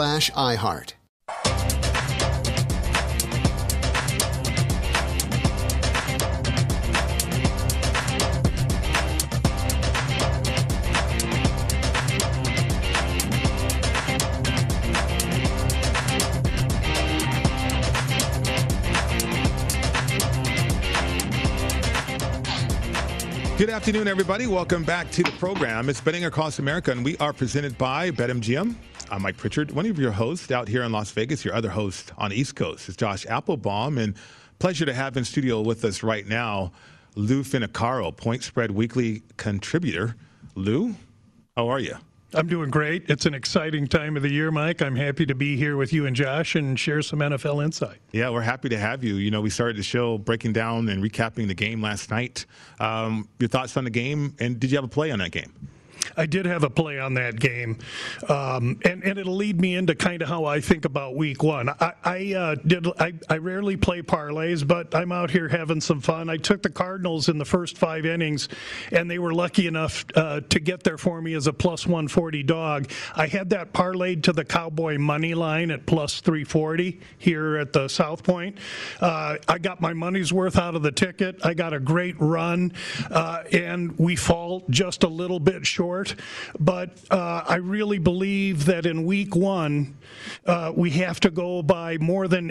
Good afternoon, everybody. Welcome back to the program. It's Betting Across America, and we are presented by BetMGM. I'm Mike Pritchard, one of your hosts out here in Las Vegas. Your other host on the East Coast is Josh Applebaum, and pleasure to have in studio with us right now, Lou Finocchiaro, Point Spread Weekly contributor. Lou, how are you? I'm doing great. It's an exciting time of the year, Mike. I'm happy to be here with you and Josh and share some NFL insight. Yeah, we're happy to have you. You know, we started the show breaking down and recapping the game last night. Your thoughts on the game, and did you have a play on that game? I did have a play on that game, and it'll lead me into kind of how I think about Week One. I rarely play parlays, but I'm out here having some fun. I took the Cardinals in the first five innings, and they were lucky enough to get there for me as a plus 140 dog. I had that parlayed to the Cowboy money line at plus 340 here at the South Point. I got my money's worth out of the ticket. I got a great run, and we fall just a little bit short. But I really believe that in Week One, we have to go by more than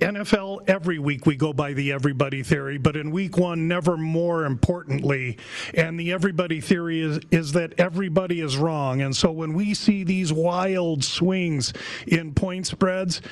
NFL. Every week we go by the everybody theory, but in Week One, never more importantly. And the everybody theory is that everybody is wrong. And so when we see these wild swings in point spreads,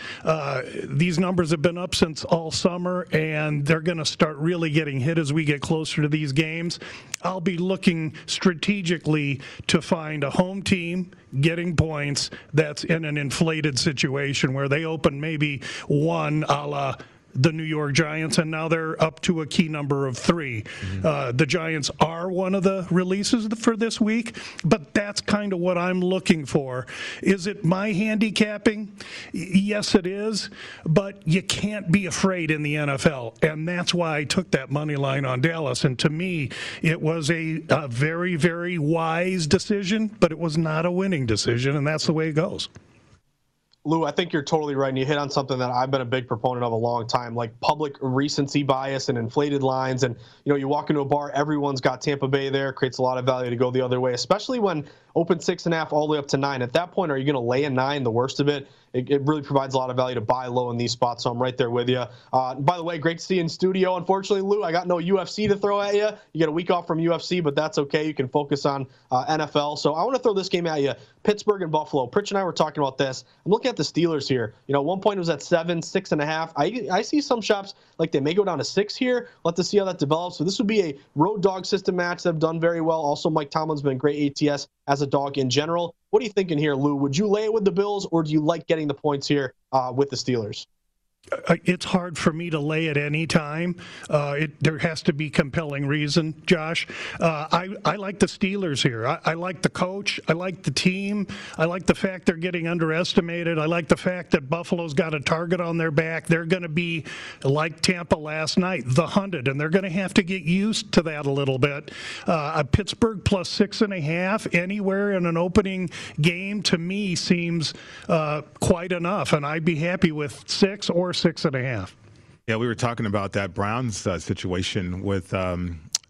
these numbers have been up since all summer, and they're going to start really getting hit as we get closer to these games. I'll be looking strategically to find a home team getting points that's in an inflated situation where they open maybe one a la the New York Giants, and now they're up to a key number of 3. Mm-hmm. The Giants are one of the releases for this week, but that's kind of what I'm looking for. Is it my handicapping? Yes, it is, but you can't be afraid in the NFL, and that's why I took that money line on Dallas, and to me, it was a very, very wise decision, but it was not a winning decision, and that's the way it goes. Lou, I think you're totally right, and you hit on something that I've been a big proponent of a long time, like public recency bias and inflated lines. And, you know, you walk into a bar, everyone's got Tampa Bay there, creates a lot of value to go the other way, especially when open 6.5 all the way up to 9. At that point, are you going to lay a 9, the worst of it? it really provides a lot of value to buy low in these spots, so I'm right there with you. By the way, great to see you in studio. Unfortunately, Lou, I got no UFC to throw at you. You get a week off from UFC, but that's okay. You can focus on NFL. So I want to throw this game at you, Pittsburgh and Buffalo. Pritch and I were talking about this. I'm looking at the Steelers here. You know, one point it was at 7, 6.5. I see some shops, like they may go down to 6 here. We'll have to see how that develops. So this would be a road dog system match that have done very well. Also, Mike Tomlin's been great ATS as a dog in general. What are you thinking here, Lou? Would you lay it with the Bills, or do you like getting the points here with the Steelers? It's hard for me to lay at any time. There has to be compelling reason, Josh. I like the Steelers here. I like the coach. I like the team. I like the fact they're getting underestimated. I like the fact that Buffalo's got a target on their back. They're going to be, like Tampa last night, the hunted, and they're going to have to get used to that a little bit. Pittsburgh plus 6.5 anywhere in an opening game to me seems quite enough, and I'd be happy with 6 or 6.5. Yeah, we were talking about that Browns situation with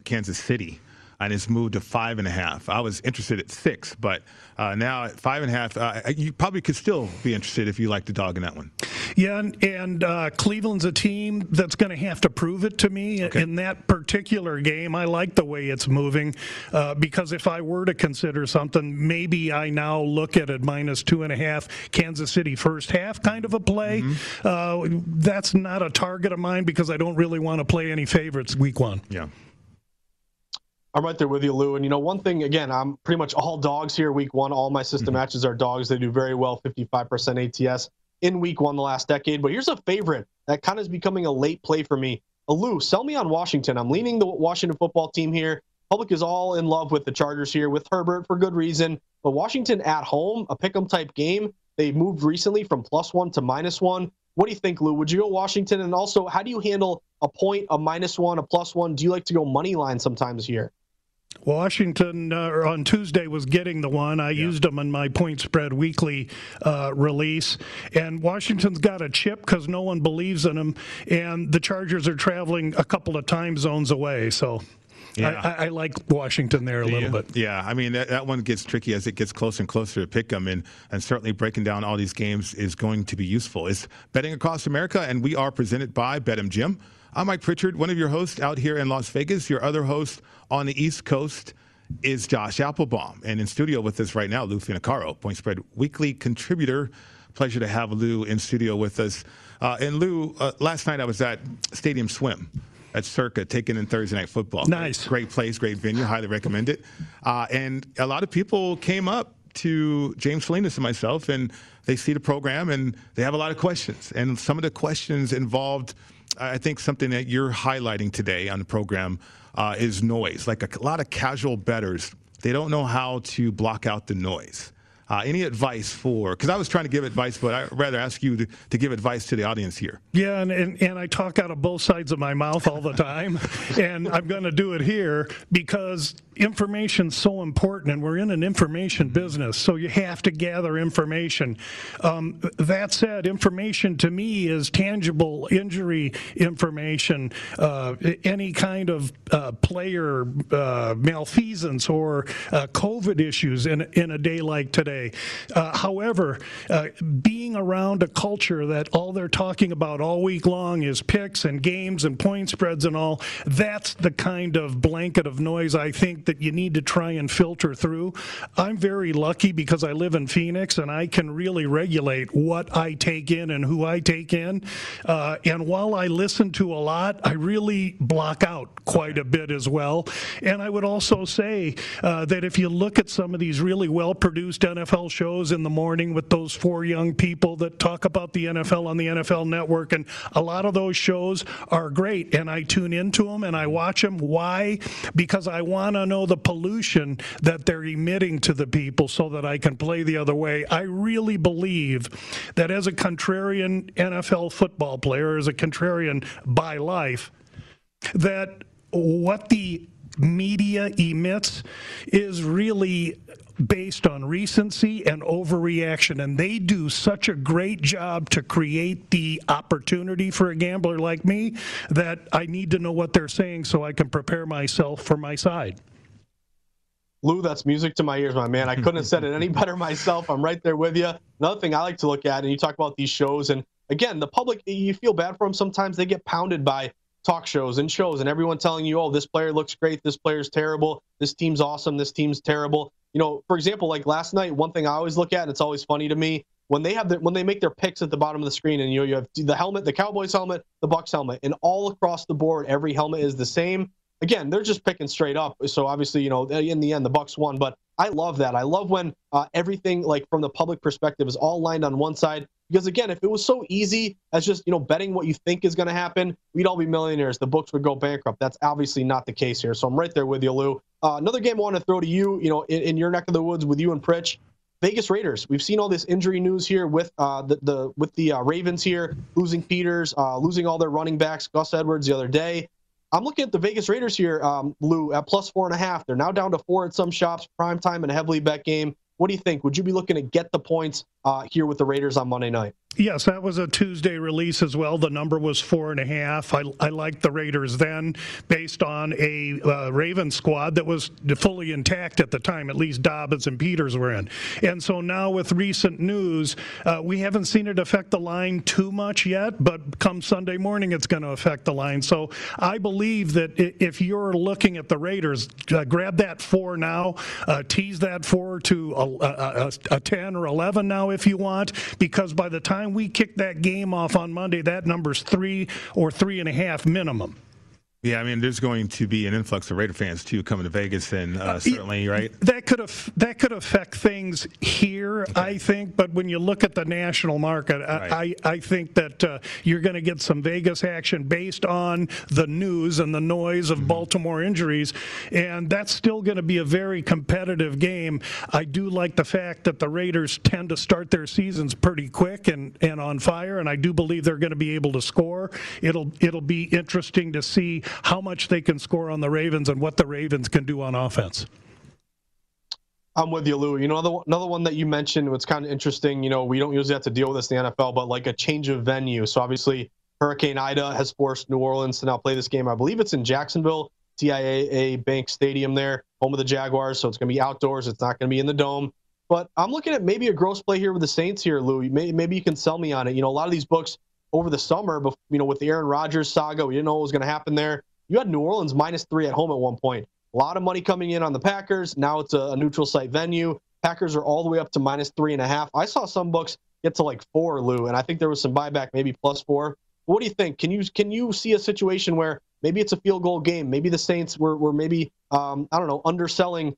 Kansas City, and it's moved to 5.5. I was interested at 6, but now at 5.5, you probably could still be interested if you like the dog in that one. Yeah, and Cleveland's a team that's going to have to prove it to me. Okay. In that particular game, I like the way it's moving because if I were to consider something, maybe I now look at it minus 2.5, Kansas City first half kind of a play. Mm-hmm. That's not a target of mine because I don't really want to play any favorites week 1. Yeah. I'm right there with you, Lou. And, you know, one thing, again, I'm pretty much all dogs here week 1. All my system matches are dogs. They do very well, 55% ATS in week 1 the last decade. But here's a favorite that kind of is becoming a late play for me. Lou, sell me on Washington. I'm leaning the Washington football team here. Public is all in love with the Chargers here, with Herbert for good reason. But Washington at home, a pick 'em type game. They moved recently from +1 to -1. What do you think, Lou? Would you go Washington? And also, how do you handle a point, a -1, a +1? Do you like to go money line sometimes here? Washington on Tuesday was getting the one. I used them in my Point Spread Weekly release. And Washington's got a chip because no one believes in them. And the Chargers are traveling a couple of time zones away. So yeah. I like Washington there a little bit. Yeah, I mean, that one gets tricky as it gets closer and closer to pick them. And certainly breaking down all these games is going to be useful. It's Betting Across America, and we are presented by BetMGM. I'm Mike Pritchard, one of your hosts out here in Las Vegas. Your other host on the East Coast is Josh Applebaum. And in studio with us right now, Lou Finocchiaro, Point Spread Weekly contributor. Pleasure to have Lou in studio with us. And Lou, last night I was at Stadium Swim at Circa, taking in Thursday Night Football. Nice. Great place, great venue, highly recommend it. And a lot of people came up to James Salinas and myself, and they see the program, and they have a lot of questions. And some of the questions involved, I think something that you're highlighting today on the program is noise. Like a lot of casual bettors, they don't know how to block out the noise. Any advice because I was trying to give advice, but I'd rather ask you to give advice to the audience here. Yeah, and I talk out of both sides of my mouth all the time, and I'm going to do it here because information's so important, and we're in an information business, so you have to gather information. That said, information to me is tangible injury information, any kind of player malfeasance or COVID issues in a day like today. However, being around a culture that all they're talking about all week long is picks and games and point spreads and all, that's the kind of blanket of noise I think that you need to try and filter through. I'm very lucky because I live in Phoenix and I can really regulate what I take in and who I take in. And while I listen to a lot, I really block out quite a bit as well. And I would also say that if you look at some of these really well-produced NFL shows in the morning with those 4 young people that talk about the NFL on the NFL Network, and a lot of those shows are great, and I tune into them and I watch them. Why? Because I want to know the pollution that they're emitting to the people so that I can play the other way. I really believe that as a contrarian NFL football player, as a contrarian by life, that what the media emits is really based on recency and overreaction, and they do such a great job to create the opportunity for a gambler like me that I need to know what they're saying so I can prepare myself for my side. Lou, that's music to my ears, my man. I couldn't have said it any better myself. I'm right there with you. Another thing I like to look at, and you talk about these shows, and again, the public, you feel bad for them sometimes. They get pounded by talk shows and shows and everyone telling you, oh, this player looks great, this player's terrible, this team's awesome, this team's terrible. You know, for example, like last night, one thing I always look at, and it's always funny to me, when they have when they make their picks at the bottom of the screen, and you have the helmet, the Cowboys helmet, the Bucks helmet, and all across the board, every helmet is the same. Again, they're just picking straight up. So obviously, you know, in the end, the Bucks won. But I love that. I love when everything, like from the public perspective, is all lined on one side. Because again, if it was so easy as just, you know, betting what you think is going to happen, we'd all be millionaires. The books would go bankrupt. That's obviously not the case here. So I'm right there with you, Lou. Another game I want to throw to you, you know, in your neck of the woods with you and Pritch, Vegas Raiders. We've seen all this injury news here with the Ravens here, losing Peters, losing all their running backs, Gus Edwards the other day. I'm looking at the Vegas Raiders here, Lou, at +4.5. They're now down to 4 at some shops, prime time and a heavily bet game. What do you think? Would you be looking to get the points here with the Raiders on Monday night? Yes, that was a Tuesday release as well. The number was 4.5. I liked the Raiders then based on a Ravens squad that was fully intact at the time, at least Dobbins and Peters were in. And so now with recent news, we haven't seen it affect the line too much yet, but come Sunday morning, it's going to affect the line. So I believe that if you're looking at the Raiders, grab that 4 now, tease that 4 to a 10 or 11 now if you want, because by the time we kick that game off on Monday, that number's 3 or 3.5 minimum. Yeah, I mean, there's going to be an influx of Raider fans too coming to Vegas, and certainly, right? That could affect things here, okay. I think. But when you look at the national market, right. I think that you're going to get some Vegas action based on the news and the noise of Baltimore injuries, and that's still going to be a very competitive game. I do like the fact that the Raiders tend to start their seasons pretty quick and on fire, and I do believe they're going to be able to score. It'll be interesting to see how much they can score on the Ravens and what the Ravens can do on offense. I'm with you, Lou. You know, another one that you mentioned, what's kind of interesting, you know, we don't usually have to deal with this in the NFL, but like a change of venue. So obviously Hurricane Ida has forced New Orleans to now play this game. I believe it's in Jacksonville, TIAA Bank Stadium there, home of the Jaguars. So it's going to be outdoors. It's not going to be in the dome. But I'm looking at maybe a gross play here with the Saints here, Lou. Maybe you can sell me on it. You know, a lot of these books over the summer, you know, with the Aaron Rodgers saga, we didn't know what was going to happen there. You had New Orleans -3 at home at one point. A lot of money coming in on the Packers. Now it's a neutral site venue. Packers are all the way up to -3.5. I saw some books get to like 4, Lou, and I think there was some buyback, maybe +4. But what do you think? Can you see a situation where maybe it's a field goal game? Maybe the Saints were maybe I don't know, underselling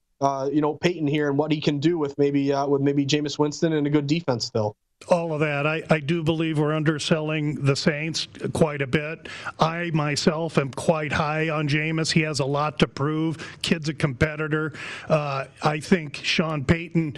you know, Peyton here and what he can do with maybe Jameis Winston and a good defense still. All of that. I do believe we're underselling the Saints quite a bit. I myself am quite high on Jameis. He has a lot to prove. Kid's a competitor. I think Sean Payton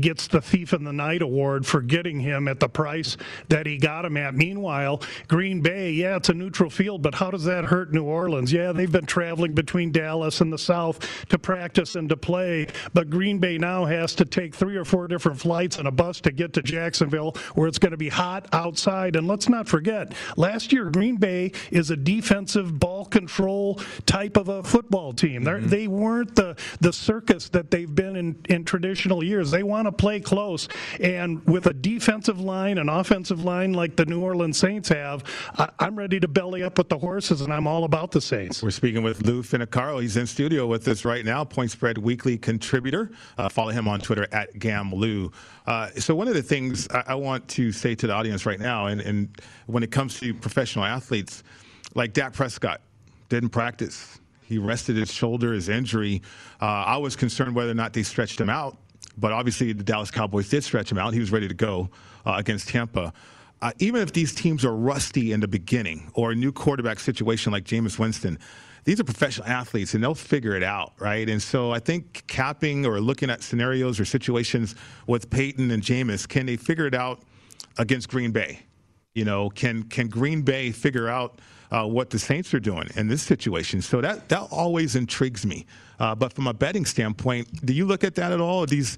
gets the Thief in the Night award for getting him at the price that he got him at. Meanwhile, Green Bay, yeah, it's a neutral field, but how does that hurt New Orleans? Yeah, they've been traveling between Dallas and the South to practice and to play, but Green Bay now has to take 3 or 4 different flights and a bus to get to Jacksonville, where it's going to be hot outside. And let's not forget, last year Green Bay is a defensive ball control type of a football team. Mm-hmm. They weren't the circus that they've been in traditional years. They want to play close. And with a defensive line and offensive line like the New Orleans Saints have, I'm ready to belly up with the horses, and I'm all about the Saints. We're speaking with Lou Finocchiaro. He's in studio with us right now, Point Spread Weekly contributor. Follow him on Twitter at GamLou. So one of the things I want to say to the audience right now, and when it comes to professional athletes, like Dak Prescott didn't practice. He rested his shoulder, his injury. I was concerned whether or not they stretched him out, but obviously the Dallas Cowboys did stretch him out. He was ready to go against Tampa. Even if these teams are rusty in the beginning or a new quarterback situation like Jameis Winston, these are professional athletes, and they'll figure it out, right? And so I think capping or looking at scenarios or situations with Peyton and Jameis, can they figure it out against Green Bay? You know, can Green Bay figure out what the Saints are doing in this situation? So that always intrigues me. But from a betting standpoint, do you look at that at all, these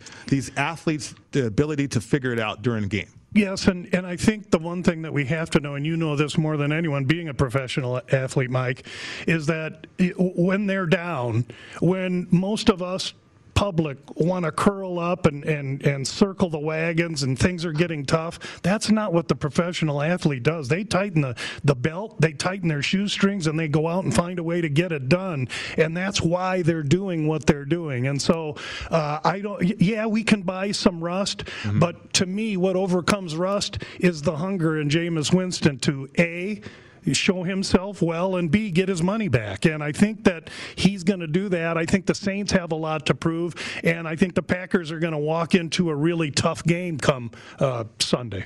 athletes, the ability to figure it out during a game? Yes, and I think the one thing that we have to know, and you know this more than anyone, being a professional athlete, Mike, is that when they're down, when most of us public want to curl up and circle the wagons and things are getting tough. That's not what the professional athlete does. They tighten the belt, they tighten their shoestrings, and they go out and find a way to get it done. And that's why they're doing what they're doing. And so we can buy some rust, but to me, what overcomes rust is the hunger in Jameis Winston to A, show himself well, and B, get his money back. And I think that he's going to do that. I think the Saints have a lot to prove, and I think the Packers are going to walk into a really tough game come Sunday.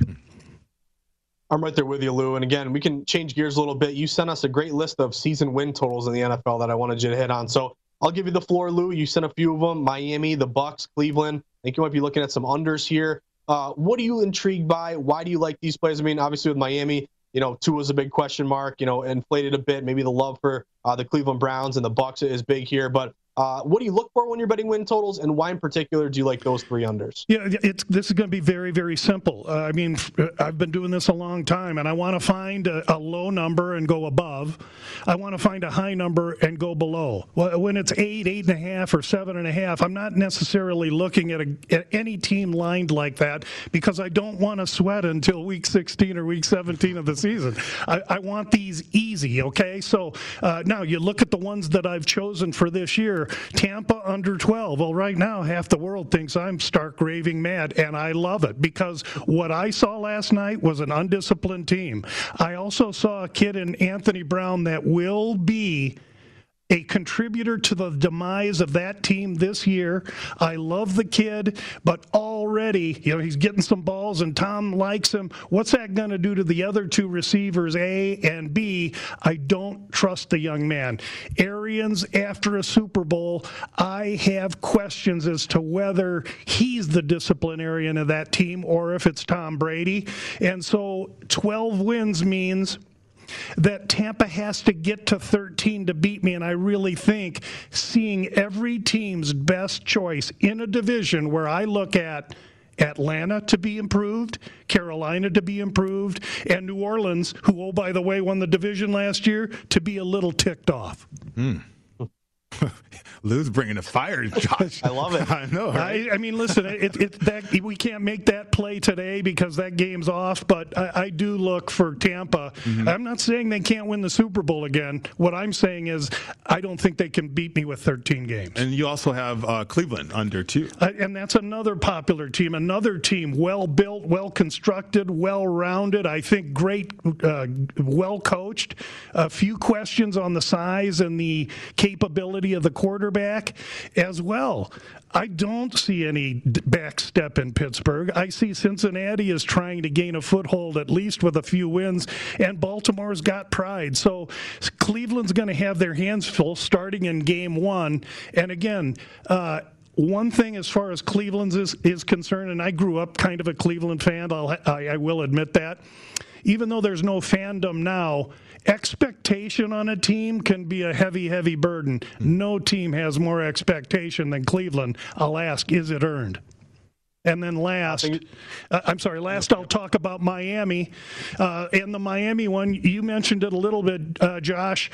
I'm right there with you, Lou. And again, we can change gears a little bit. You sent us a great list of season win totals in the NFL that I wanted you to hit on. So I'll give you the floor, Lou. You sent a few of them: Miami, the Bucks, Cleveland. I think you might be looking at some unders here. What are you intrigued by? Why do you like these plays? I mean, obviously with Miami, Tua's a big question mark, inflated a bit. Maybe the love for the Cleveland Browns and the Bucks is big here. But what do you look for when you're betting win totals, and why in particular do you like those three unders? Yeah, this is going to be very, very simple. I've been doing this a long time, and I want to find a low number and go above. I want to find a high number and go below. When it's 8, 8.5, or 7.5, I'm not necessarily looking at any team lined like that, because I don't want to sweat until week 16 or week 17 of the season. I want these easy, okay? So now you look at the ones that I've chosen for this year. Tampa under 12. Well, right now, half the world thinks I'm stark raving mad, and I love it, because what I saw last night was an undisciplined team. I also saw a kid in Anthony Brown that will be a contributor to the demise of that team this year. I love the kid, but already, he's getting some balls and Tom likes him. What's that going to do to the other two receivers, A and B? I don't trust the young man. Arians, after a Super Bowl, I have questions as to whether he's the disciplinarian of that team or if it's Tom Brady. And so 12 wins means that Tampa has to get to 13 to beat me, and I really think seeing every team's best choice in a division where I look at Atlanta to be improved, Carolina to be improved, and New Orleans, who, oh, by the way, won the division last year, to be a little ticked off. Lou's bringing the fire, Josh. I love it. I know. Right? I mean, listen, we can't make that play today because that game's off, but I do look for Tampa. I'm not saying they can't win the Super Bowl again. What I'm saying is I don't think they can beat me with 13 games. And you also have Cleveland under, too. And that's another popular team, well-built, well-constructed, well-rounded, I think great, well-coached. A few questions on the size and the capability of the quarterback as well. I don't see any backstep in Pittsburgh. I see Cincinnati is trying to gain a foothold, at least with a few wins, and Baltimore's got pride. So Cleveland's going to have their hands full starting in game one. And again, one thing as far as Cleveland's is concerned, and I grew up kind of a Cleveland fan, I will admit that. Even though there's no fandom now, expectation on a team can be a heavy, heavy burden. No team has more expectation than Cleveland. I'll ask, is it earned? And then last I'll talk about Miami. And the Miami one, you mentioned it a little bit, Josh.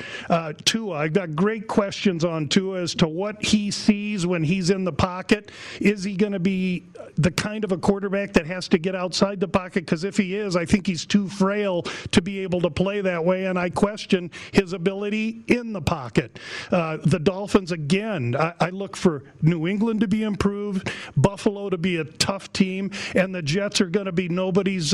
Tua, I've got great questions on Tua as to what he sees when he's in the pocket. Is he going to be the kind of a quarterback that has to get outside the pocket? Because if he is, I think he's too frail to be able to play that way, and I question his ability in the pocket. The Dolphins, again, I look for New England to be improved, Buffalo to be a tough team, and the Jets are going to be nobody's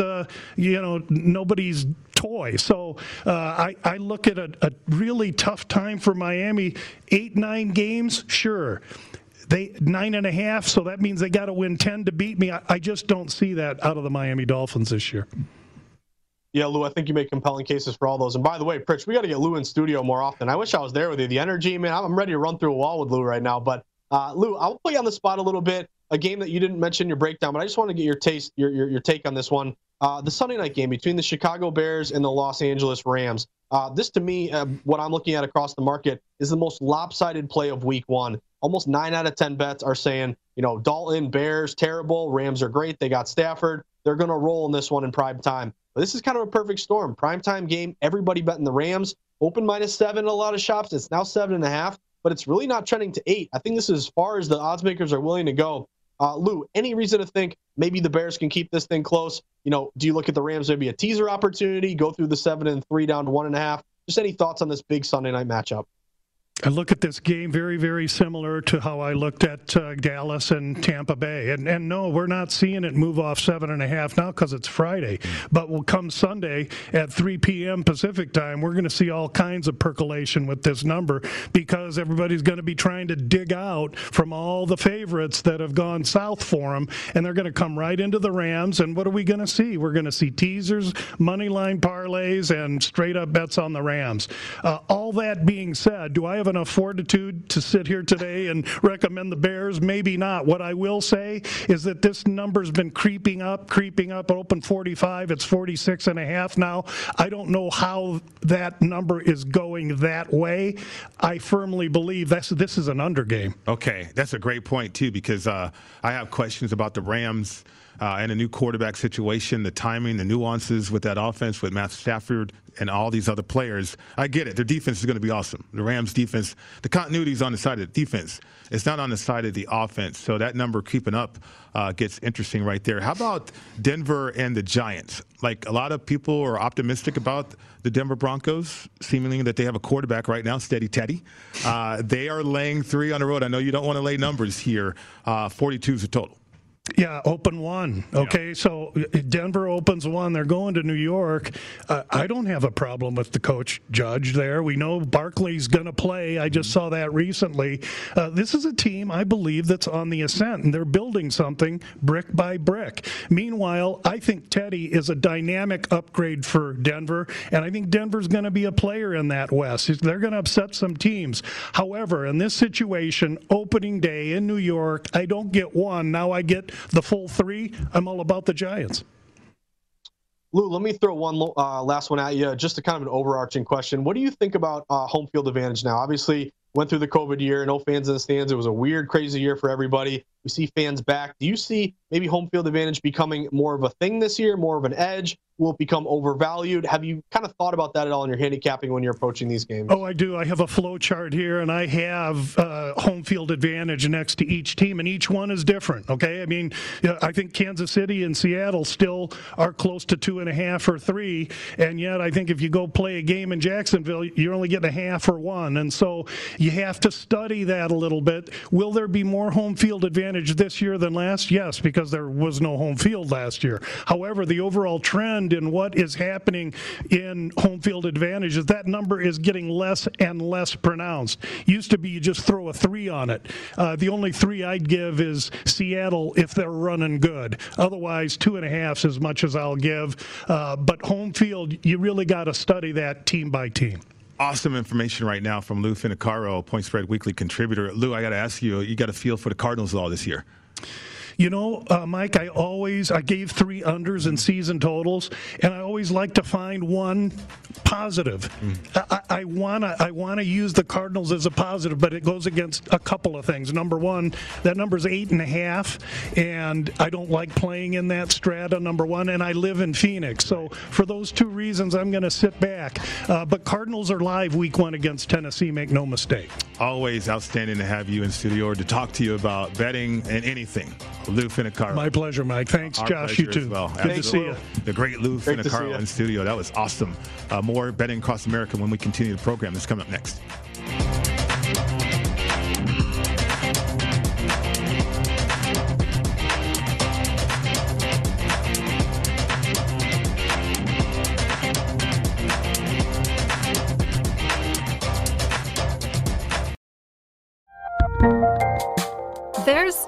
toy. So I look at a really tough time for Miami. 8, 9 games, sure. They 9.5, so that means they got to win 10 to beat me. I just don't see that out of the Miami Dolphins this year. Yeah, Lou, I think you make compelling cases for all those. And by the way, Pritch, we got to get Lou in studio more often. I wish I was there with you. The energy, man, I'm ready to run through a wall with Lou right now. But Lou, I'll put you on the spot a little bit. A game that you didn't mention in your breakdown, but I just want to get your take on this one. The Sunday night game between the Chicago Bears and the Los Angeles Rams. This, to me, what I'm looking at across the market, is the most lopsided play of week one. Almost 9 out of 10 bets are saying, Dalton, Bears, terrible. Rams are great. They got Stafford. They're going to roll in this one in prime time. But this is kind of a perfect storm. Prime time game, everybody betting the Rams. Open -7 in a lot of shops. It's now 7.5. but it's really not trending to 8. I think this is as far as the odds makers are willing to go. Lou, any reason to think maybe the Bears can keep this thing close? You know, do you look at the Rams, maybe a teaser opportunity, go through the 7 and 3 down to 1.5? Just any thoughts on this big Sunday night matchup? I look at this game very, very similar to how I looked at Dallas and Tampa Bay. And no, we're not seeing it move off 7.5 now because it's Friday. But we'll come Sunday at 3 p.m. Pacific time, we're going to see all kinds of percolation with this number because everybody's going to be trying to dig out from all the favorites that have gone south for them. And they're going to come right into the Rams. And what are we going to see? We're going to see teasers, money line parlays, and straight up bets on the Rams. All that being said, do I have enough fortitude to sit here today and recommend the Bears? Maybe not. What I will say is that this number's been creeping up, open 45. It's 46.5 now. I don't know how that number is going that way. I firmly believe this is an under game. Okay, that's a great point, too, because I have questions about the Rams and a new quarterback situation, the timing, the nuances with that offense, with Matt Stafford and all these other players. I get it. Their defense is going to be awesome. The Rams' defense, the continuity is on the side of the defense. It's not on the side of the offense. So that number keeping up gets interesting right there. How about Denver and the Giants? Like, a lot of people are optimistic about the Denver Broncos, seemingly that they have a quarterback right now, Steady Teddy. They are laying 3 on the road. I know you don't want to lay numbers here. 42 is the total. Yeah, open 1. Okay, yeah. So Denver opens 1. They're going to New York. I don't have a problem with the coach Judge there. We know Barkley's going to play. I just saw that recently. This is a team, I believe, that's on the ascent, and they're building something brick by brick. Meanwhile, I think Teddy is a dynamic upgrade for Denver, and I think Denver's going to be a player in that West. They're going to upset some teams. However, in this situation, opening day in New York, I don't get 1. Now I get the full 3. I'm all about the Giants. Lou, let me throw one last one at you, just a kind of an overarching question. What do you think about home field advantage now? Obviously, went through the COVID year, no fans in the stands. It was a weird, crazy year for everybody. We see fans back. Do you see maybe home field advantage becoming more of a thing this year, more of an edge? Will it become overvalued? Have you kind of thought about that at all in your handicapping when you're approaching these games? Oh, I do. I have a flow chart here, and I have home field advantage next to each team, and each one is different, okay? I mean, I think Kansas City and Seattle still are close to 2.5 or 3, and yet I think if you go play a game in Jacksonville, you're only getting a 1/2 or 1, and so you have to study that a little bit. Will there be more home field advantage this year than last? Yes, because there was no home field last year. However, the overall trend in what is happening in home field advantage is that number is getting less and less pronounced. Used to be you just throw a 3 on it. The only 3 I'd give is Seattle if they're running good. Otherwise, 2.5 is as much as I'll give. But home field, you really got to study that team by team. Awesome information right now from Lou Finocchiaro, Point Spread Weekly contributor. Lou, I got to ask you, you got a feel for the Cardinals law this year. You know, Mike, I gave 3 unders in season totals, and I always like to find one positive. I wanna use the Cardinals as a positive, but it goes against a couple of things. Number one, that number's 8.5, and I don't like playing in that strata. Number one, and I live in Phoenix, so for those 2 reasons, I'm gonna sit back. But Cardinals are live week 1 against Tennessee. Make no mistake. Always outstanding to have you in studio or to talk to you about betting and anything. Lou Finocchiaro. My pleasure, Mike. Thanks, Josh. You too. Well. Good to see you. The great Lou Finocchiaro in studio. That was awesome. More Betting Across America when we continue the program. That's coming up next. There's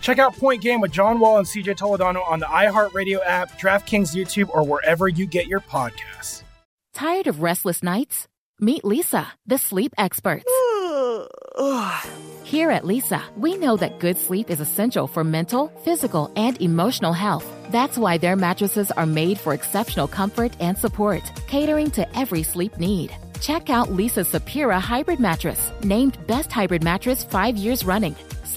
Check out Point Game with John Wall and CJ Toledano on the iHeartRadio app, DraftKings YouTube, or wherever you get your podcasts. Tired of restless nights? Meet Lisa, the sleep experts. Here at Lisa, we know that good sleep is essential for mental, physical, and emotional health. That's why their mattresses are made for exceptional comfort and support, catering to every sleep need. Check out Lisa's Sapira Hybrid Mattress, named Best Hybrid Mattress 5 years running.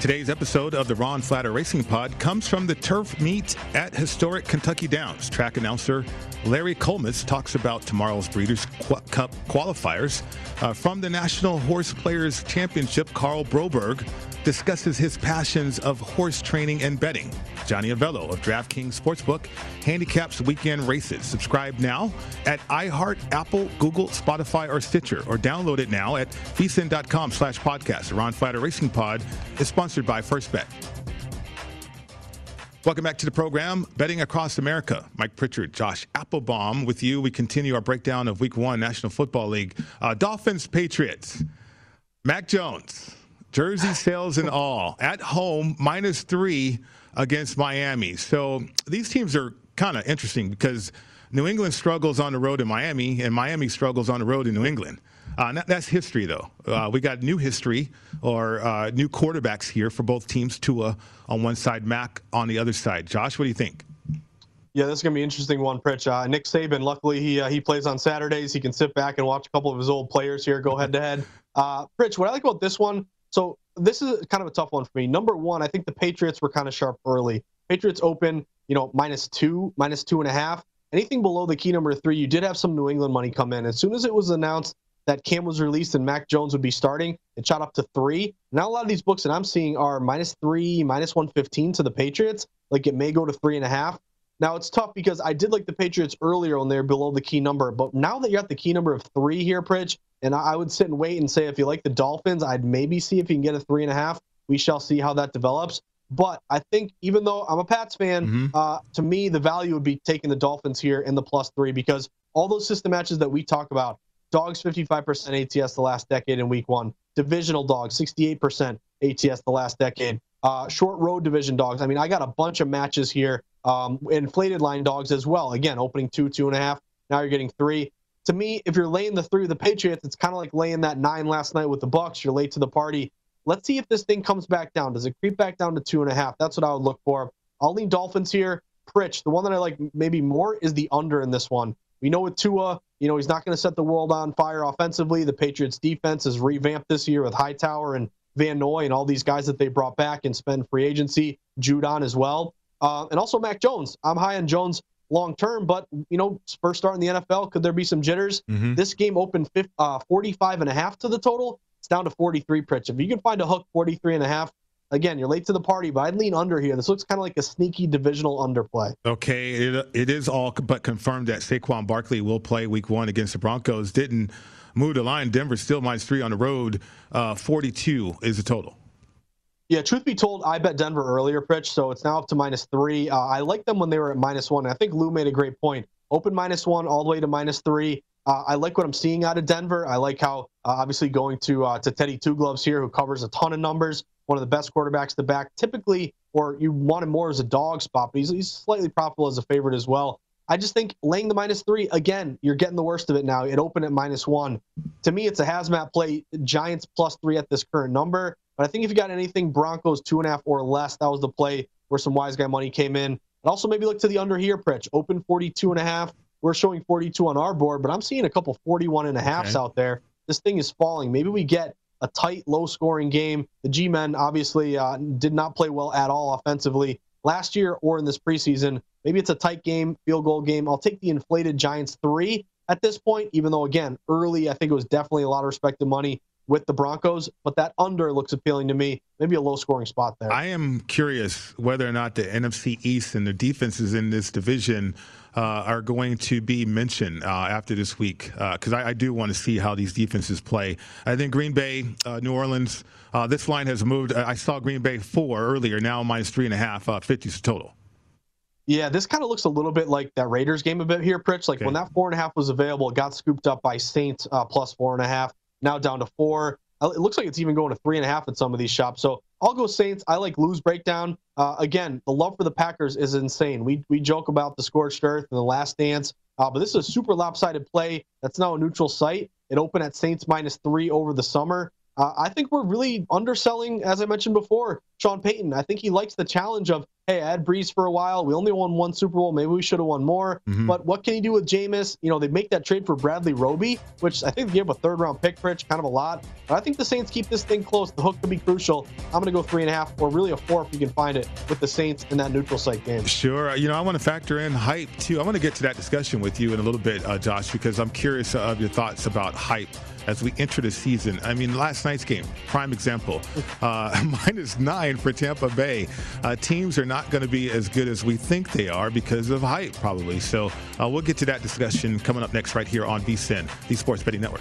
Today's episode of the Ron Flatter Racing Pod comes from the turf meet at historic Kentucky Downs. Track announcer Larry Colmus talks about tomorrow's Breeders' Cup qualifiers. From the National Horse Players Championship, Carl Broberg discusses his passions of horse training and betting. Johnny Avello of DraftKings Sportsbook handicaps weekend races. Subscribe now at iHeart, Apple, Google, Spotify, or Stitcher, or download it now at VSiN.com/podcast. The Ron Flatter Racing Pod is sponsored by First Bet. Welcome back to the program, Betting Across America. Mike Pritchard, Josh Applebaum with you. We continue our breakdown of Week 1 National Football League. Dolphins, Patriots, Mac Jones, jersey sales and all, at home, -3 against Miami. So these teams are kind of interesting because New England struggles on the road in Miami, and Miami struggles on the road in New England. That's history, though. We got new history or new quarterbacks here for both teams, Tua on one side, Mac on the other side. Josh, what do you think? Yeah, this is going to be an interesting one, Pritch. Nick Saban, luckily, he plays on Saturdays. He can sit back and watch a couple of his old players here go head-to-head. Pritch, what I like about this one, so this is kind of a tough one for me. Number one, I think the Patriots were kind of sharp early. Patriots open, -2, -2.5. Anything below the key number 3, you did have some New England money come in. As soon as it was announced that Cam was released and Mac Jones would be starting, it shot up to 3. Now a lot of these books that I'm seeing are -3, -115 to the Patriots. Like it may go to 3.5. Now it's tough because I did like the Patriots earlier when they're below the key number, but now that you're at the key number of 3 here, Pritch, and I would sit and wait and say if you like the Dolphins, I'd maybe see if you can get a 3.5. We shall see how that develops. But I think even though I'm a Pats fan, to me, the value would be taking the Dolphins here in the +3 because all those system matches that we talk about, dogs 55% ATS the last decade in Week 1, divisional dogs 68% ATS the last decade, short road division dogs. I mean, I got a bunch of matches here, inflated line dogs as well. Again, opening 2, 2.5. Now you're getting 3. To me, if you're laying the 3 with the Patriots, it's kind of like laying that 9 last night with the Bucs. You're late to the party. Let's see if this thing comes back down. Does it creep back down to 2.5? That's what I would look for. I'll lean Dolphins here. Pritch, the one that I like maybe more is the under in this one. We know with Tua, you know, he's not going to set the world on fire offensively. The Patriots defense is revamped this year with Hightower and Van Noy and all these guys that they brought back and spend free agency, Judon as well. And also Mac Jones. I'm high on Jones long-term, but, you know, first start in the NFL, could there be some jitters? Mm-hmm. This game opened 45.5 to the total. It's down to 43, Pritch. If you can find a hook, 43.5. Again, you're late to the party, but I'd lean under here. This looks kind of like a sneaky divisional underplay. Okay, it is all but confirmed that Saquon Barkley will play Week 1 against the Broncos. Didn't move the line. Denver still -3 on the road. 42 is the total. Yeah, truth be told, I bet Denver earlier, Pritch, so it's now up to -3. I liked them when they were at -1. I think Lou made a great point. Open -1 all the way to -3. I like what I'm seeing out of Denver. I like how, obviously, going to Teddy Two Gloves here, who covers a ton of numbers. One of the best quarterbacks to back typically, or you want him more as a dog spot, but he's slightly profitable as a favorite as well. I just think laying the -3, again, you're getting the worst of it now. It opened at -1. To me, it's a hazmat play. Giants +3 at this current number. But I think if you got anything, Broncos 2.5 or less, that was the play where some wise guy money came in. And also maybe look to the under here, Pritch. Open 42.5. We're showing 42 on our board, but I'm seeing a couple 41.5s out there. This thing is falling. Maybe we get a tight, low-scoring game. The G-men obviously did not play well at all offensively last year or in this preseason. Maybe it's a tight game, field goal game. I'll take the inflated Giants 3 at this point, even though, again, early, I think it was definitely a lot of respected money with the Broncos, but that under looks appealing to me. Maybe a low-scoring spot there. I am curious whether or not the NFC East and the defenses in this division are going to be mentioned after this week, because I do want to see how these defenses play. I think Green Bay, New Orleans, this line has moved. I saw Green Bay 4 earlier, now -3.5, 50s total. Yeah, this kind of looks a little bit like that Raiders game a bit here, Pritch. Like when that 4.5 was available, it got scooped up by Saints +4.5. Now down to 4. It looks like it's even going to 3.5 at some of these shops. So I'll go Saints. I like Lou's breakdown. Again, the love for the Packers is insane. We joke about the scorched earth and the last dance, but this is a super lopsided play. That's now a neutral site. It opened at Saints -3 over the summer. I think we're really underselling, as I mentioned before, Sean Payton. I think he likes the challenge of, hey, I had Breeze for a while. We only won one Super Bowl. Maybe we should have won more. Mm-hmm. But what can he do with Jameis? You know, they make that trade for Bradley Roby, which I think they gave a third-round pick for, kind of a lot. But I think the Saints keep this thing close. The hook could be crucial. I'm going to go 3.5 or really a 4 if you can find it with the Saints in that neutral site game. Sure. You know, I want to factor in hype, too. I want to get to that discussion with you in a little bit, Josh, because I'm curious of your thoughts about hype as we enter the season. I mean, last night's game, prime example, -9 for Tampa Bay. Teams are not going to be as good as we think they are because of hype, probably. So we'll get to that discussion coming up next right here on VSiN, the Sports Betting Network.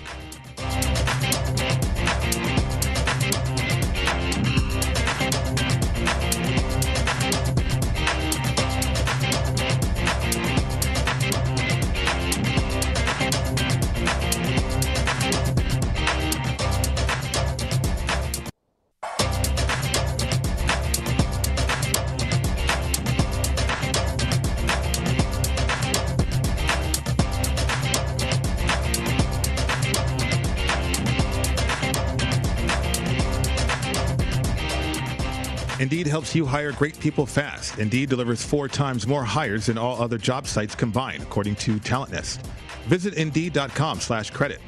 Indeed helps you hire great people fast. Indeed delivers 4 times more hires than all other job sites combined, according to TalentNest. Visit Indeed.com/credit.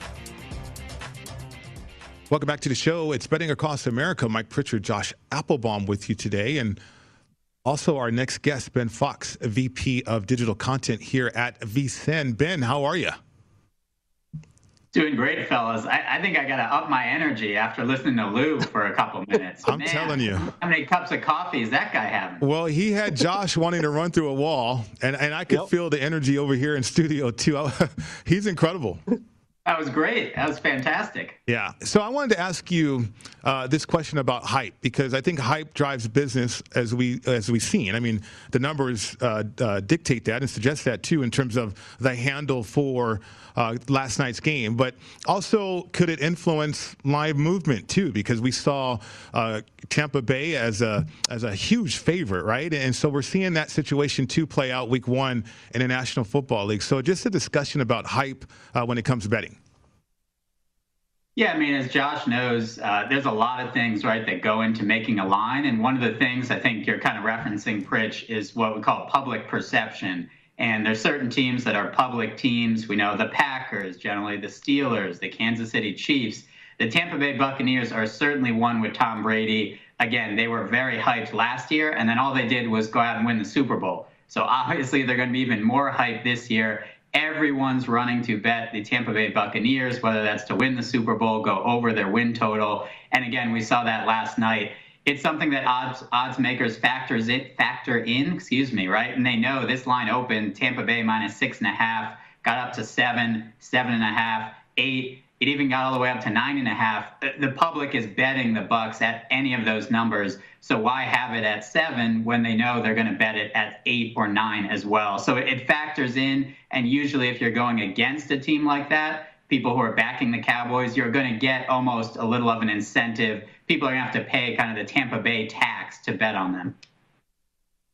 Welcome back to the show. It's Betting Across America. Mike Pritchard, Josh Applebaum with you today. And also our next guest, Ben Fox, VP of Digital Content here at VSiN. Ben, how are you? Doing great, fellas. I think I got to up my energy after listening to Lou for a couple minutes. I'm telling you. How many cups of coffee is that guy having? Well, he had Josh wanting to run through a wall, and I could feel the energy over here in studio, too. He's incredible. That was great. That was fantastic. Yeah. So I wanted to ask you this question about hype, because I think hype drives business, as we've seen. I mean, the numbers dictate that and suggest that, too, in terms of the handle for last night's game. But also, could it influence live movement, too? Because we saw Tampa Bay as a huge favorite, right? And so we're seeing that situation, too, play out Week 1 in the National Football League. So just a discussion about hype when it comes to betting. Yeah, I mean, as Josh knows, there's a lot of things, right, that go into making a line. And one of the things I think you're kind of referencing, Pritch, is what we call public perception. And there's certain teams that are public teams. We know the Packers, generally the Steelers, the Kansas City Chiefs. The Tampa Bay Buccaneers are certainly one with Tom Brady. Again, they were very hyped last year, and then all they did was go out and win the Super Bowl. So obviously they're going to be even more hyped this year. Everyone's running to bet the Tampa Bay Buccaneers, whether that's to win the Super Bowl, go over their win total. And again, we saw that last night. It's something that odds makers factor in, right? And they know this line opened, Tampa Bay -6.5, got up to 7, 7.5, 8. It even got all the way up to 9.5. The public is betting the Bucs at any of those numbers. So why have it at 7 when they know they're going to bet it at 8 or 9 as well? So it factors in. And usually if you're going against a team like that, people who are backing the Cowboys, you're going to get almost a little of an incentive. People are going to have to pay kind of the Tampa Bay tax to bet on them.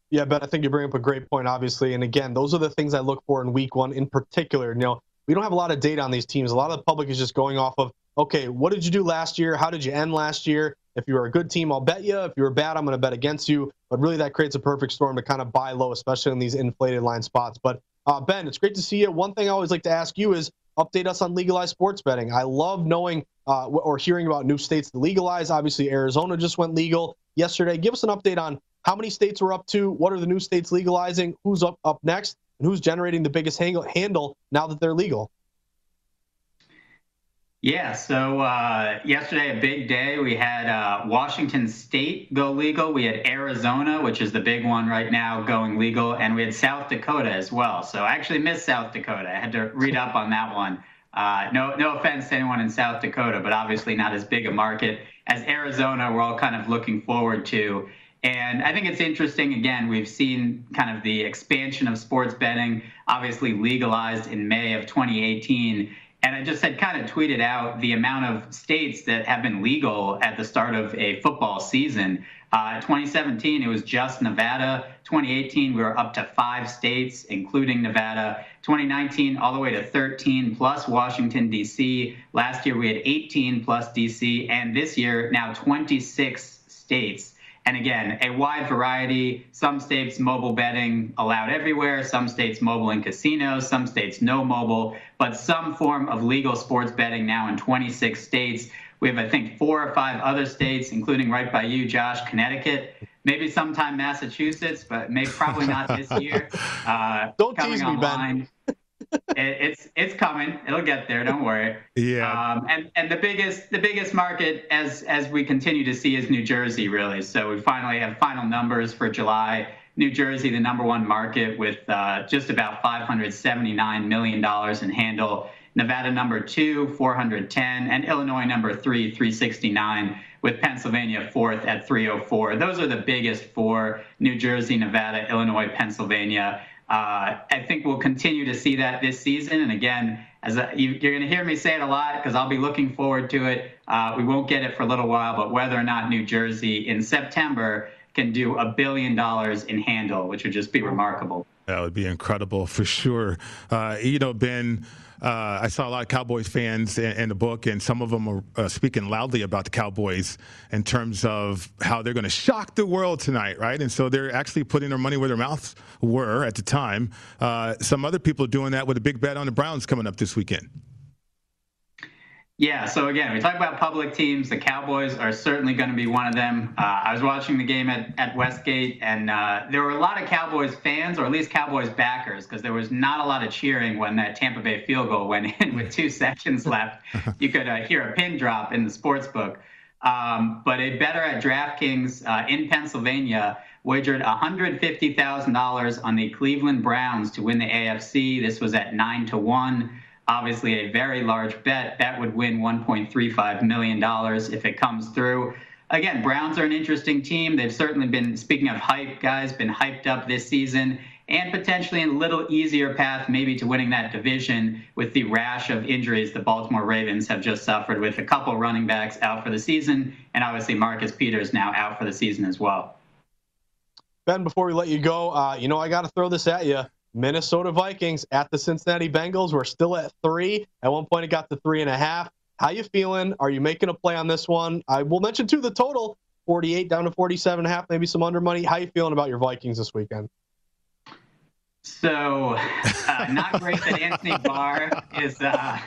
Yeah, Ben, I think you bring up a great point, obviously. And again, those are the things I look for in week 1 in particular. You know, we don't have a lot of data on these teams. A lot of the public is just going off of, okay, what did you do last year? How did you end last year? If you were a good team, I'll bet you. If you were bad, I'm going to bet against you. But really that creates a perfect storm to kind of buy low, especially in these inflated line spots. But Ben, it's great to see you. One thing I always like to ask you is update us on legalized sports betting. I love knowing or hearing about new states to legalize. Obviously, Arizona just went legal yesterday. Give us an update on how many states we're up to, what are the new states legalizing, who's up next, and who's generating the biggest handle now that they're legal. Yeah, so yesterday, a big day. We had Washington State go legal. We had Arizona, which is the big one right now, going legal. And we had South Dakota as well. So I actually missed South Dakota. I had to read up on that one. No offense to anyone in South Dakota, but obviously not as big a market as Arizona. We're all kind of looking forward to. And I think it's interesting, again, we've seen kind of the expansion of sports betting, obviously legalized in May of 2018. And I just had kind of tweeted out the amount of states that have been legal at the start of a football season. 2017, it was just Nevada. 2018, we were up to 5 states, including Nevada. 2019, all the way to 13, plus Washington, D.C. Last year, we had 18 plus D.C. And this year, now 26 states. And again, a wide variety. Some states mobile betting allowed everywhere, some states mobile in casinos, some states no mobile, but some form of legal sports betting now in 26 states. We have, I think, 4 or 5 other states, including right by you, Josh, Connecticut, maybe sometime Massachusetts, but maybe probably not this year. Don't tease me, Ben. It's coming. It'll get there. Don't worry. Yeah. And the biggest market as we continue to see is New Jersey, really. So we finally have final numbers for July. New Jersey, the #1 market with just about $579 million in handle. Nevada, #2, 410, and Illinois, #3, 369, with Pennsylvania 4th at 304. Those are the biggest four: New Jersey, Nevada, Illinois, Pennsylvania. I think we'll continue to see that this season. And again, you're going to hear me say it a lot because I'll be looking forward to it. We won't get it for a little while, but whether or not New Jersey in September can do $1 billion in handle, which would just be remarkable. That would be incredible for sure. Ben, I saw a lot of Cowboys fans in the book, and some of them are speaking loudly about the Cowboys in terms of how they're going to shock the world tonight, right? And so they're actually putting their money where their mouths were at the time. Some other people are doing that with a big bet on the Browns coming up this weekend. Yeah, so again, we talk about public teams. The Cowboys are certainly going to be one of them. I was watching the game at Westgate, and there were a lot of Cowboys fans, or at least Cowboys backers, because there was not a lot of cheering when that Tampa Bay field goal went in with 2 seconds left. You could hear a pin drop in the sports book. But a bettor at DraftKings in Pennsylvania wagered $150,000 on the Cleveland Browns to win the AFC. This was at 9-1. Obviously, a very large bet. That would win $1.35 million if it comes through. Again, Browns are an interesting team. They've certainly been, speaking of hype, guys, been hyped up this season, and potentially a little easier path maybe to winning that division with the rash of injuries the Baltimore Ravens have just suffered, with a couple running backs out for the season, and obviously Marcus Peters now out for the season as well. Ben, before we let you go, I got to throw this at you. Minnesota Vikings at the Cincinnati Bengals. We're still at 3. At one point, it got to 3.5. How you feeling? Are you making a play on this one? I will mention, too, the total, 48 down to 47.5, maybe some under money. How you feeling about your Vikings this weekend? So, not great that Anthony Barr is out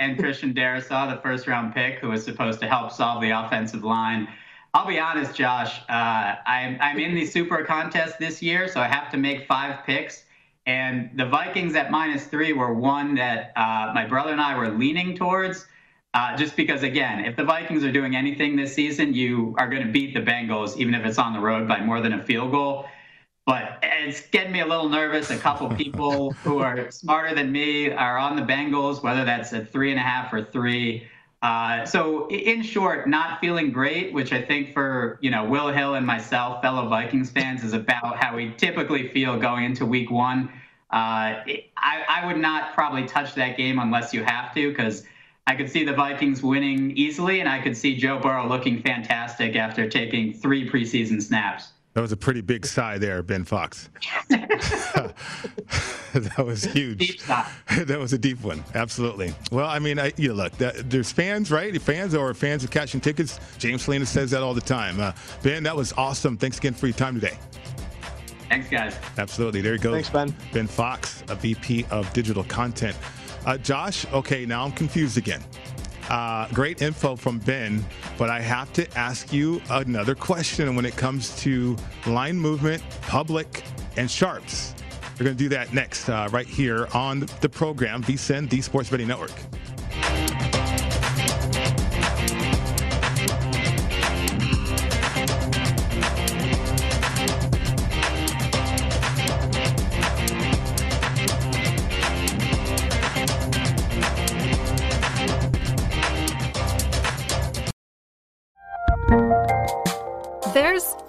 and Christian Darrisaw, the first-round pick, who was supposed to help solve the offensive line. I'll be honest, Josh. I'm in the super contest this year, so I have to make 5 picks. And the Vikings at -3 were one that my brother and I were leaning towards, just because, again, if the Vikings are doing anything this season, you are going to beat the Bengals, even if it's on the road by more than a field goal. But it's getting me a little nervous. A couple people who are smarter than me are on the Bengals, whether that's at 3.5 or 3. So in short, not feeling great, which I think for, Will Hill and myself, fellow Vikings fans, is about how we typically feel going into week 1. I would not probably touch that game unless you have to, because I could see the Vikings winning easily, and I could see Joe Burrow looking fantastic after taking 3 preseason snaps. That was a pretty big sigh there, Ben Fox. That was huge. That was a deep one. Absolutely. Well, I mean, look, there's fans, right? Fans are fans of cashing tickets. James Salinas says that all the time. Ben, that was awesome. Thanks again for your time today. Thanks, guys. Absolutely. There you go. Thanks, Ben. Ben Fox, a VP of digital content. Josh, okay, now I'm confused again. Great info from Ben, but I have to ask you another question when it comes to line movement, public, and sharps. We're going to do that next right here on the program, VSiN, the Sports Betting Network. There's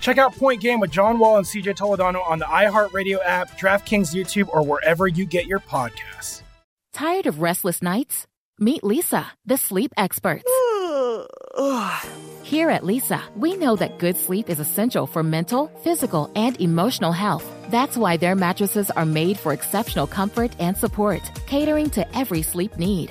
Check out Point Game with John Wall and CJ Toledano on the iHeartRadio app, DraftKings YouTube, or wherever you get your podcasts. Tired of restless nights? Meet Lisa, the sleep experts. Here at Lisa, we know that good sleep is essential for mental, physical, and emotional health. That's why their mattresses are made for exceptional comfort and support, catering to every sleep need.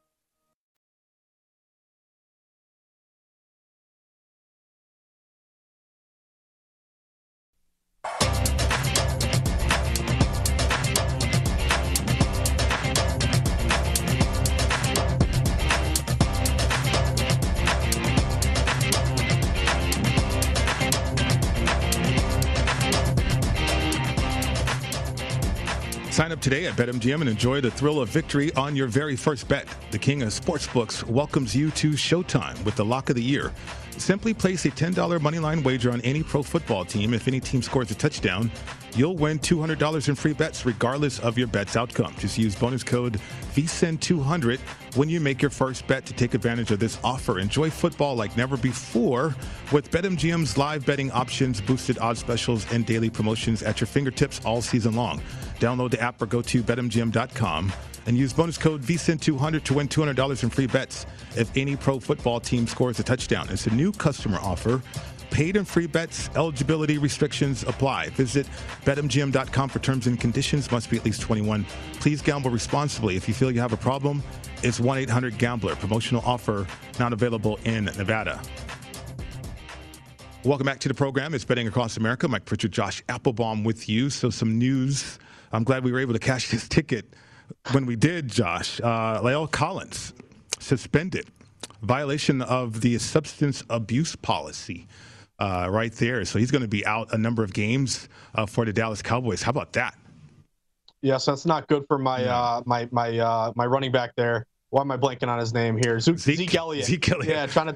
Sign up today at BetMGM and enjoy the thrill of victory on your very first bet. The king of sportsbooks welcomes you to Showtime with the lock of the year. Simply place a $10 moneyline wager on any pro football team. If any team scores a touchdown, you'll win $200 in free bets regardless of your bet's outcome. Just use bonus code VSiN200 when you make your first bet to take advantage of this offer. Enjoy football like never before with BetMGM's live betting options, boosted odds specials, and daily promotions at your fingertips all season long. Download the app or go to BetMGM.com and use bonus code VSIN200 to win $200 in free bets if any pro football team scores a touchdown. It's a new customer offer. Paid and free bets. Eligibility restrictions apply. Visit BetMGM.com for terms and conditions. Must be at least 21. Please gamble responsibly. If you feel you have a problem, it's 1-800-GAMBLER. Promotional offer not available in Nevada. Welcome back to the program. It's Betting Across America. Mike Pritchard, Josh Applebaum with you. So some news. I'm glad we were able to cash this ticket when we did, Josh. Lael Collins, suspended. Violation of the substance abuse policy right there. So he's going to be out a number of games for the Dallas Cowboys. How about that? Yes, that's not good for my my running back there. Why am I blanking on his name here? Zeke Elliott. Zeke Elliott. Yeah, trying to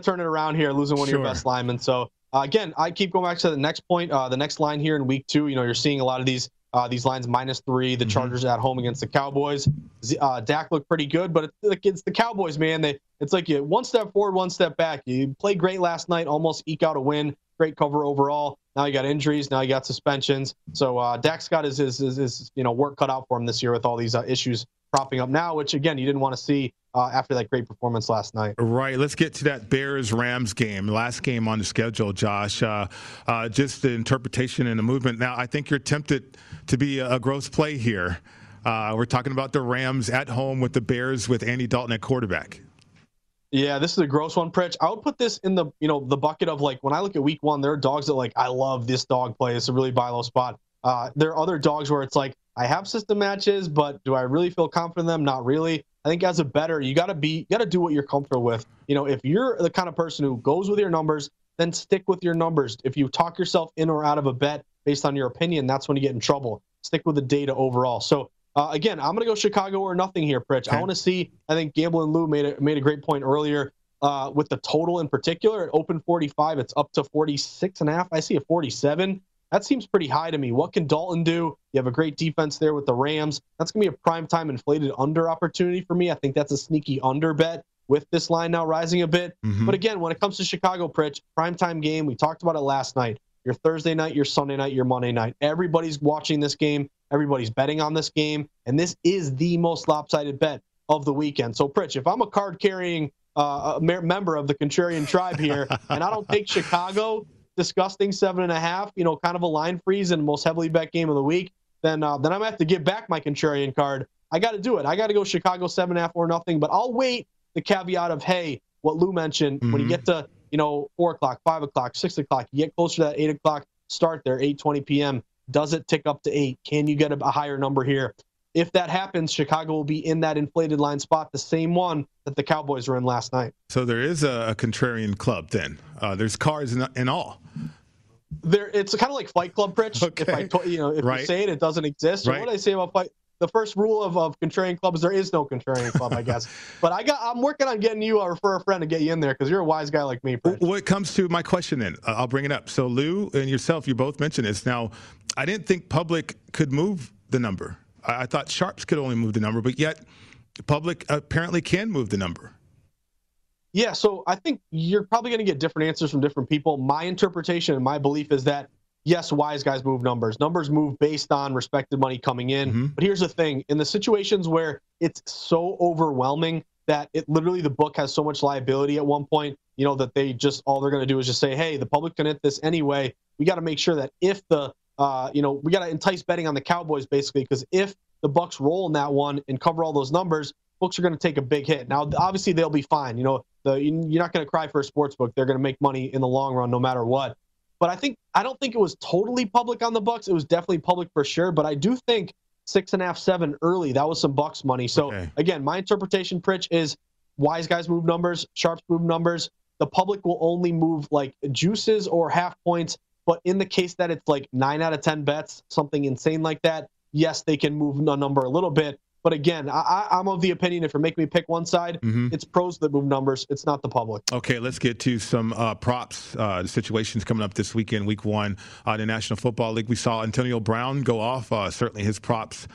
turn it around here, losing one of your best linemen. So, again, I keep going back to the next point, the next line here in week two. You know, you're seeing a lot of these lines -3, the Chargers at home against the Cowboys. Dak looked pretty good, but it's the Cowboys, man. It's like you one step forward, one step back. You played great last night, almost eke out a win. Great cover overall. Now you got injuries. Now you got suspensions. So Dak's got his work cut out for him this year with all these issues propping up now, which again you didn't want to see after that great performance last night. Right. Let's get to that Bears-Rams game, last game on the schedule, Josh. Just the interpretation and the movement. Now, I think you're tempted to be a gross play here. We're talking about the Rams at home with the Bears with Andy Dalton at quarterback. Yeah, this is a gross one, Pritch. I would put this in the the bucket of like when I look at week one, there are dogs that like I love this dog play. It's a really buy low spot. There are other dogs where it's like I have system matches, but do I really feel confident in them? Not really. I think as a bettor, you got to do what you're comfortable with. You know, if you're the kind of person who goes with your numbers, then stick with your numbers. If you talk yourself in or out of a bet based on your opinion, that's when you get in trouble. Stick with the data overall. So again, I'm gonna go Chicago or nothing here, Pritch. Okay. I want to see. I think Gamble and Lou made a great point earlier with the total in particular. It opened 45. It's up to 46.5. I see a 47. That seems pretty high to me. What can Dalton do? You have a great defense there with the Rams. That's going to be a primetime inflated under opportunity for me. I think that's a sneaky under bet with this line now rising a bit. Mm-hmm. But again, when it comes to Chicago, Pritch, primetime game, we talked about it last night. Your Thursday night, your Sunday night, your Monday night. Everybody's watching this game. Everybody's betting on this game. And this is the most lopsided bet of the weekend. So, Pritch, if I'm a card-carrying member of the contrarian tribe here and I don't take Chicago – disgusting 7.5, kind of a line freeze and most heavily bet game of the week, then I'm going to have to give back my contrarian card. I got to do it. I got to go Chicago 7.5 or nothing, but I'll wait the caveat of, hey, what Lou mentioned, when you get to, 4 o'clock, 5 o'clock, 6 o'clock, you get closer to that 8 o'clock start there, 8:20 p.m., does it tick up to 8? Can you get a higher number here? If that happens, Chicago will be in that inflated line spot, the same one that the Cowboys were in last night. So there is a contrarian club then. There's cards in all. There, it's kind of like Fight Club, Pritch. Okay. If you say it, it doesn't exist. Right. What did I say about Fight? The first rule of contrarian club is there is no contrarian club, I guess. But I'm working on getting you a refer a friend to get you in there because you're a wise guy like me, Pritch. When it comes to my question then, I'll bring it up. So Lou and yourself, you both mentioned this. Now, I didn't think public could move the number. I thought sharps could only move the number, but yet the public apparently can move the number. Yeah, so I think you're probably going to get different answers from different people. My interpretation and my belief is that, yes, wise guys move numbers. Numbers move based on respected money coming in. Mm-hmm. But here's the thing. In the situations where it's so overwhelming that it literally the book has so much liability at one point, that they just all they're going to do is just say, hey, the public can hit this anyway. We got to make sure that if the we got to entice betting on the Cowboys basically, because if the Bucs roll in that one and cover all those numbers, books are going to take a big hit. Now, obviously, they'll be fine. You're not going to cry for a sports book. They're going to make money in the long run, no matter what. But I don't think it was totally public on the Bucs. It was definitely public for sure. But I do think 6.5, 7 early, that was some Bucs money. So Again, my interpretation, Pritch, is wise guys move numbers, sharps move numbers. The public will only move like juices or half points. But in the case that it's like 9 out of 10 bets, something insane like that, yes, they can move the number a little bit. But again, I'm of the opinion if you're making me pick one side, It's pros that move numbers. It's not the public. Okay, let's get to some props situations coming up this weekend, Week 1 in the National Football League. We saw Antonio Brown go off. Certainly his props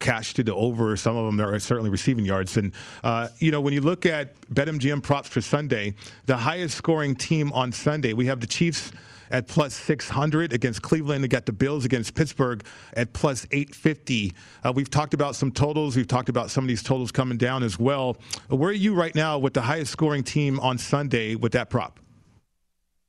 cashed to the over. Some of them are certainly receiving yards. And, when you look at BetMGM props for Sunday, the highest scoring team on Sunday, we have the Chiefs at plus 600 against Cleveland. They got the Bills against Pittsburgh at plus 850. We've talked about some totals. We've talked about some of these totals coming down as well. Where are you right now with the highest scoring team on Sunday with that prop?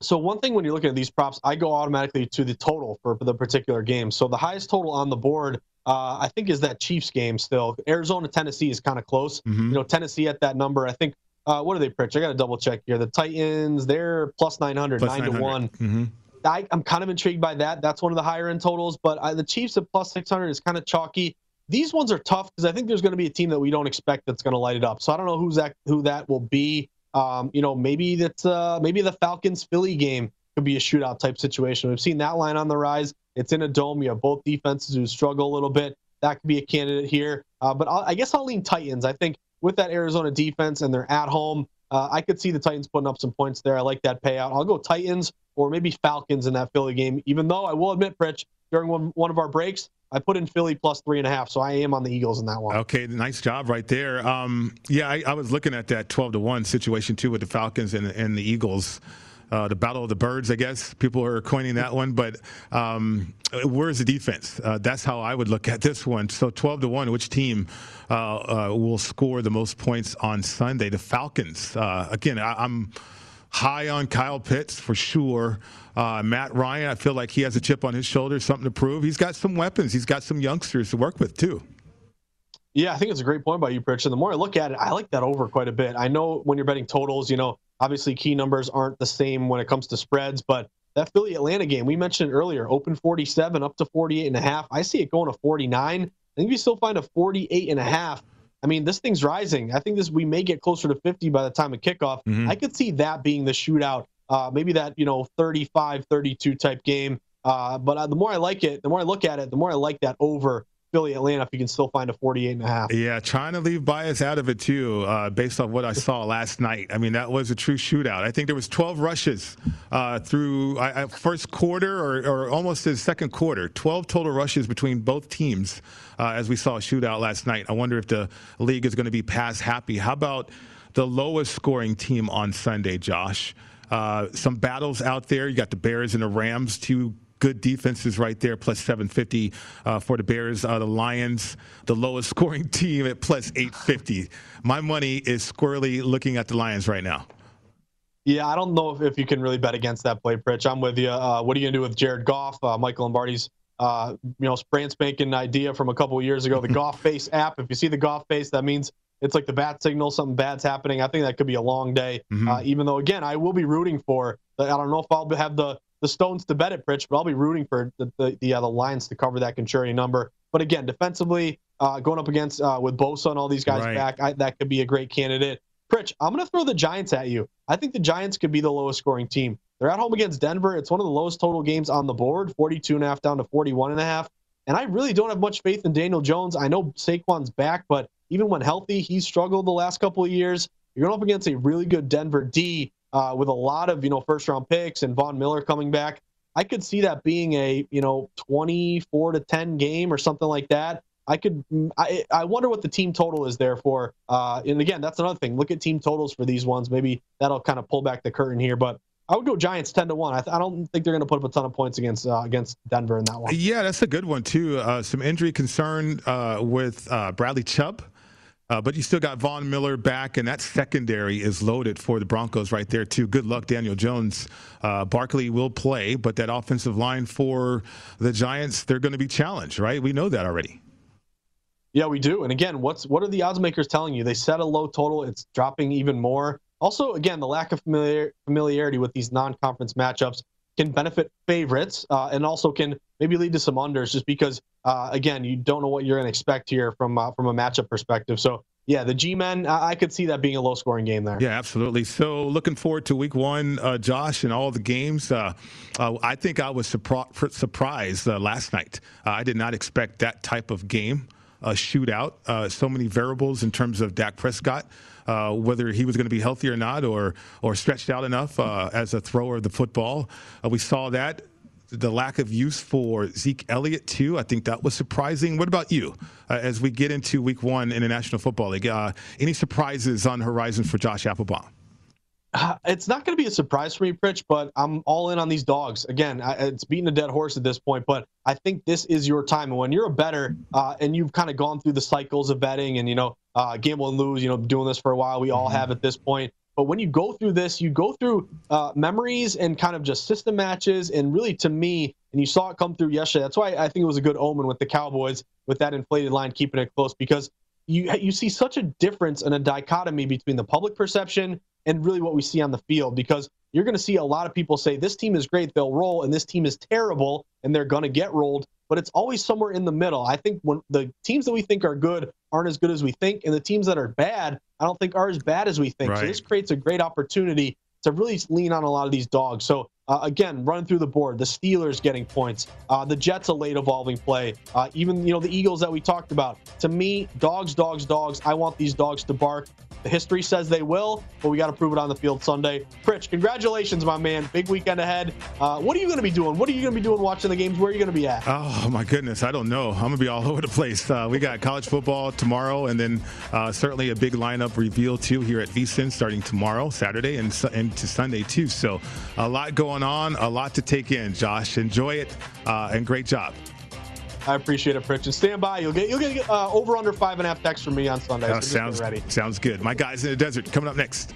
So one thing when you're looking at these props, I go automatically to the total for the particular game. So the highest total on the board, I think, is that Chiefs game still. Arizona-Tennessee is kind of close. Mm-hmm. Tennessee at that number, I think. What are they, Pritch? I got to double-check here. The Titans, they're plus 900, plus 9 to 1. Mm-hmm. I'm kind of intrigued by that. That's one of the higher-end totals. But the Chiefs at plus 600 is kind of chalky. These ones are tough because I think there's going to be a team that we don't expect that's going to light it up. So I don't know who that will be. Maybe that's maybe the Falcons-Philly game could be a shootout-type situation. We've seen that line on the rise. It's in a dome. You have both defenses who struggle a little bit. That could be a candidate here. But I guess I'll lean Titans. I think with that Arizona defense and they're at home, I could see the Titans putting up some points there. I like that payout. I'll go Titans or maybe Falcons in that Philly game, even though I will admit, Pritch, during one of our breaks, I put in Philly plus 3.5, so I am on the Eagles in that one. Okay, nice job right there. I was looking at that 12-1 situation, too, with the Falcons and the Eagles. The Battle of the Birds, I guess. People are coining that one. But where's the defense? That's how I would look at this one. So 12-1, which team will score the most points on Sunday? The Falcons. Again, I'm high on Kyle Pitts for sure. Matt Ryan, I feel like he has a chip on his shoulder, something to prove. He's got some weapons. He's got some youngsters to work with, too. Yeah, I think it's a great point by you, Pritch. And the more I look at it, I like that over quite a bit. I know when you're betting totals, obviously, key numbers aren't the same when it comes to spreads, but that Philly-Atlanta game we mentioned earlier, open 47 up to 48.5. I see it going to 49. I think we still find a 48.5. I mean, this thing's rising. I think we may get closer to 50 by the time of kickoff. Mm-hmm. I could see that being the shootout, maybe that 35-32 type game. But the more I like it, the more I look at it, the more I like that over Philly Atlanta if you can still find a 48.5. Yeah, trying to leave bias out of it too, based on what I saw last night. I mean, that was a true shootout. I think there was 12 rushes through first quarter or almost the second quarter. 12 total rushes between both teams as we saw a shootout last night. I wonder if the league is going to be pass happy. How about the lowest scoring team on Sunday, Josh? Some battles out there. You got the Bears and the Rams, two good defenses right there, plus 750 for the Bears. The Lions, the lowest scoring team at plus 850. My money is squarely looking at the Lions right now. Yeah, I don't know if you can really bet against that play, Pritch. I'm with you. What are you going to do with Jared Goff? Michael Lombardi's, brand spanking idea from a couple of years ago, the Goff Face app. If you see the Goff Face, that means it's like the bat signal, something bad's happening. I think that could be a long day, even though, again, I will be rooting for – I don't know if I'll have the stones to bet it, Pritch, but I'll be rooting for the Lions to cover that contrarian number. But again, defensively, going up against with Bosa and all these guys back, that could be a great candidate. Pritch, I'm going to throw the Giants at you. I think the Giants could be the lowest scoring team. They're at home against Denver. It's one of the lowest total games on the board, 42.5 down to 41.5. And I really don't have much faith in Daniel Jones. I know Saquon's back, but even when healthy, he's struggled the last couple of years. You're going up against a really good Denver D, with a lot of first-round picks and Von Miller coming back. I could see that being a 24-10 game or something like that. I wonder what the team total is there for. And again, that's another thing. Look at team totals for these ones. Maybe that'll kind of pull back the curtain here. But I would go Giants 10-1. I don't think they're going to put up a ton of points against Denver in that one. Yeah, that's a good one too. Some injury concern with Bradley Chubb. But you still got Von Miller back, and that secondary is loaded for the Broncos right there, too. Good luck, Daniel Jones. Barkley will play, but that offensive line for the Giants, they're going to be challenged, right? We know that already. Yeah, we do. And, again, what are the odds makers telling you? They set a low total. It's dropping even more. Also, again, the lack of familiarity with these non-conference matchups can benefit favorites and also can maybe lead to some unders just because, again, you don't know what you're going to expect here from a matchup perspective. So, yeah, the G-Men, I could see that being a low-scoring game there. Yeah, absolutely. So looking forward to week one, Josh, and all the games. I think I was surprised last night. I did not expect that type of game, a shootout, so many variables in terms of Dak Prescott. Whether he was going to be healthy or not or stretched out enough as a thrower of the football. We saw that. The lack of use for Zeke Elliott, too. I think that was surprising. What about you as we get into week one in the National Football League? Any surprises on the horizon for Josh Applebaum? It's not going to be a surprise for me, Pritch, but I'm all in on these dogs. Again, it's beating a dead horse at this point, but I think this is your time. And when you're a bettor and you've kind of gone through the cycles of betting and, you know, gamble and lose, you know, doing this for a while, we all have at this point. But when you go through this, you go through memories and kind of just system matches. And really, to me, and you saw it come through yesterday, that's why I think it was a good omen with the Cowboys with that inflated line, keeping it close, because you see such a difference and a dichotomy between the public perception and really what we see on the field, because you're going to see a lot of people say this team is great, they'll roll, and this team is terrible, and they're going to get rolled, but it's always somewhere in the middle. I think when the teams that we think are good aren't as good as we think, and the teams that are bad, I don't think are as bad as we think. Right. So this creates a great opportunity to really lean on a lot of these dogs. So, again, running through the board, the Steelers getting points, the Jets a late evolving play, even, you know, the Eagles that we talked about. To me, dogs, I want these dogs to bark. The history says they will, but we got to prove it on the field Sunday. Pritch, congratulations, my man. Big weekend ahead. What are you going to be doing? What are you going to be doing watching the games? Where are you going to be at? Oh, my goodness. I don't know. I'm going to be all over the place. We got college football tomorrow, and then certainly a big lineup reveal, too, here at VSiN starting tomorrow, Saturday, and to Sunday, too. So a lot going on, a lot to take in, Josh. Enjoy it, and great job. I appreciate it, Pritch. And stand by. You'll get over under 5.5 texts from me on Sunday. So sounds ready. Sounds good. My guys in the desert coming up next.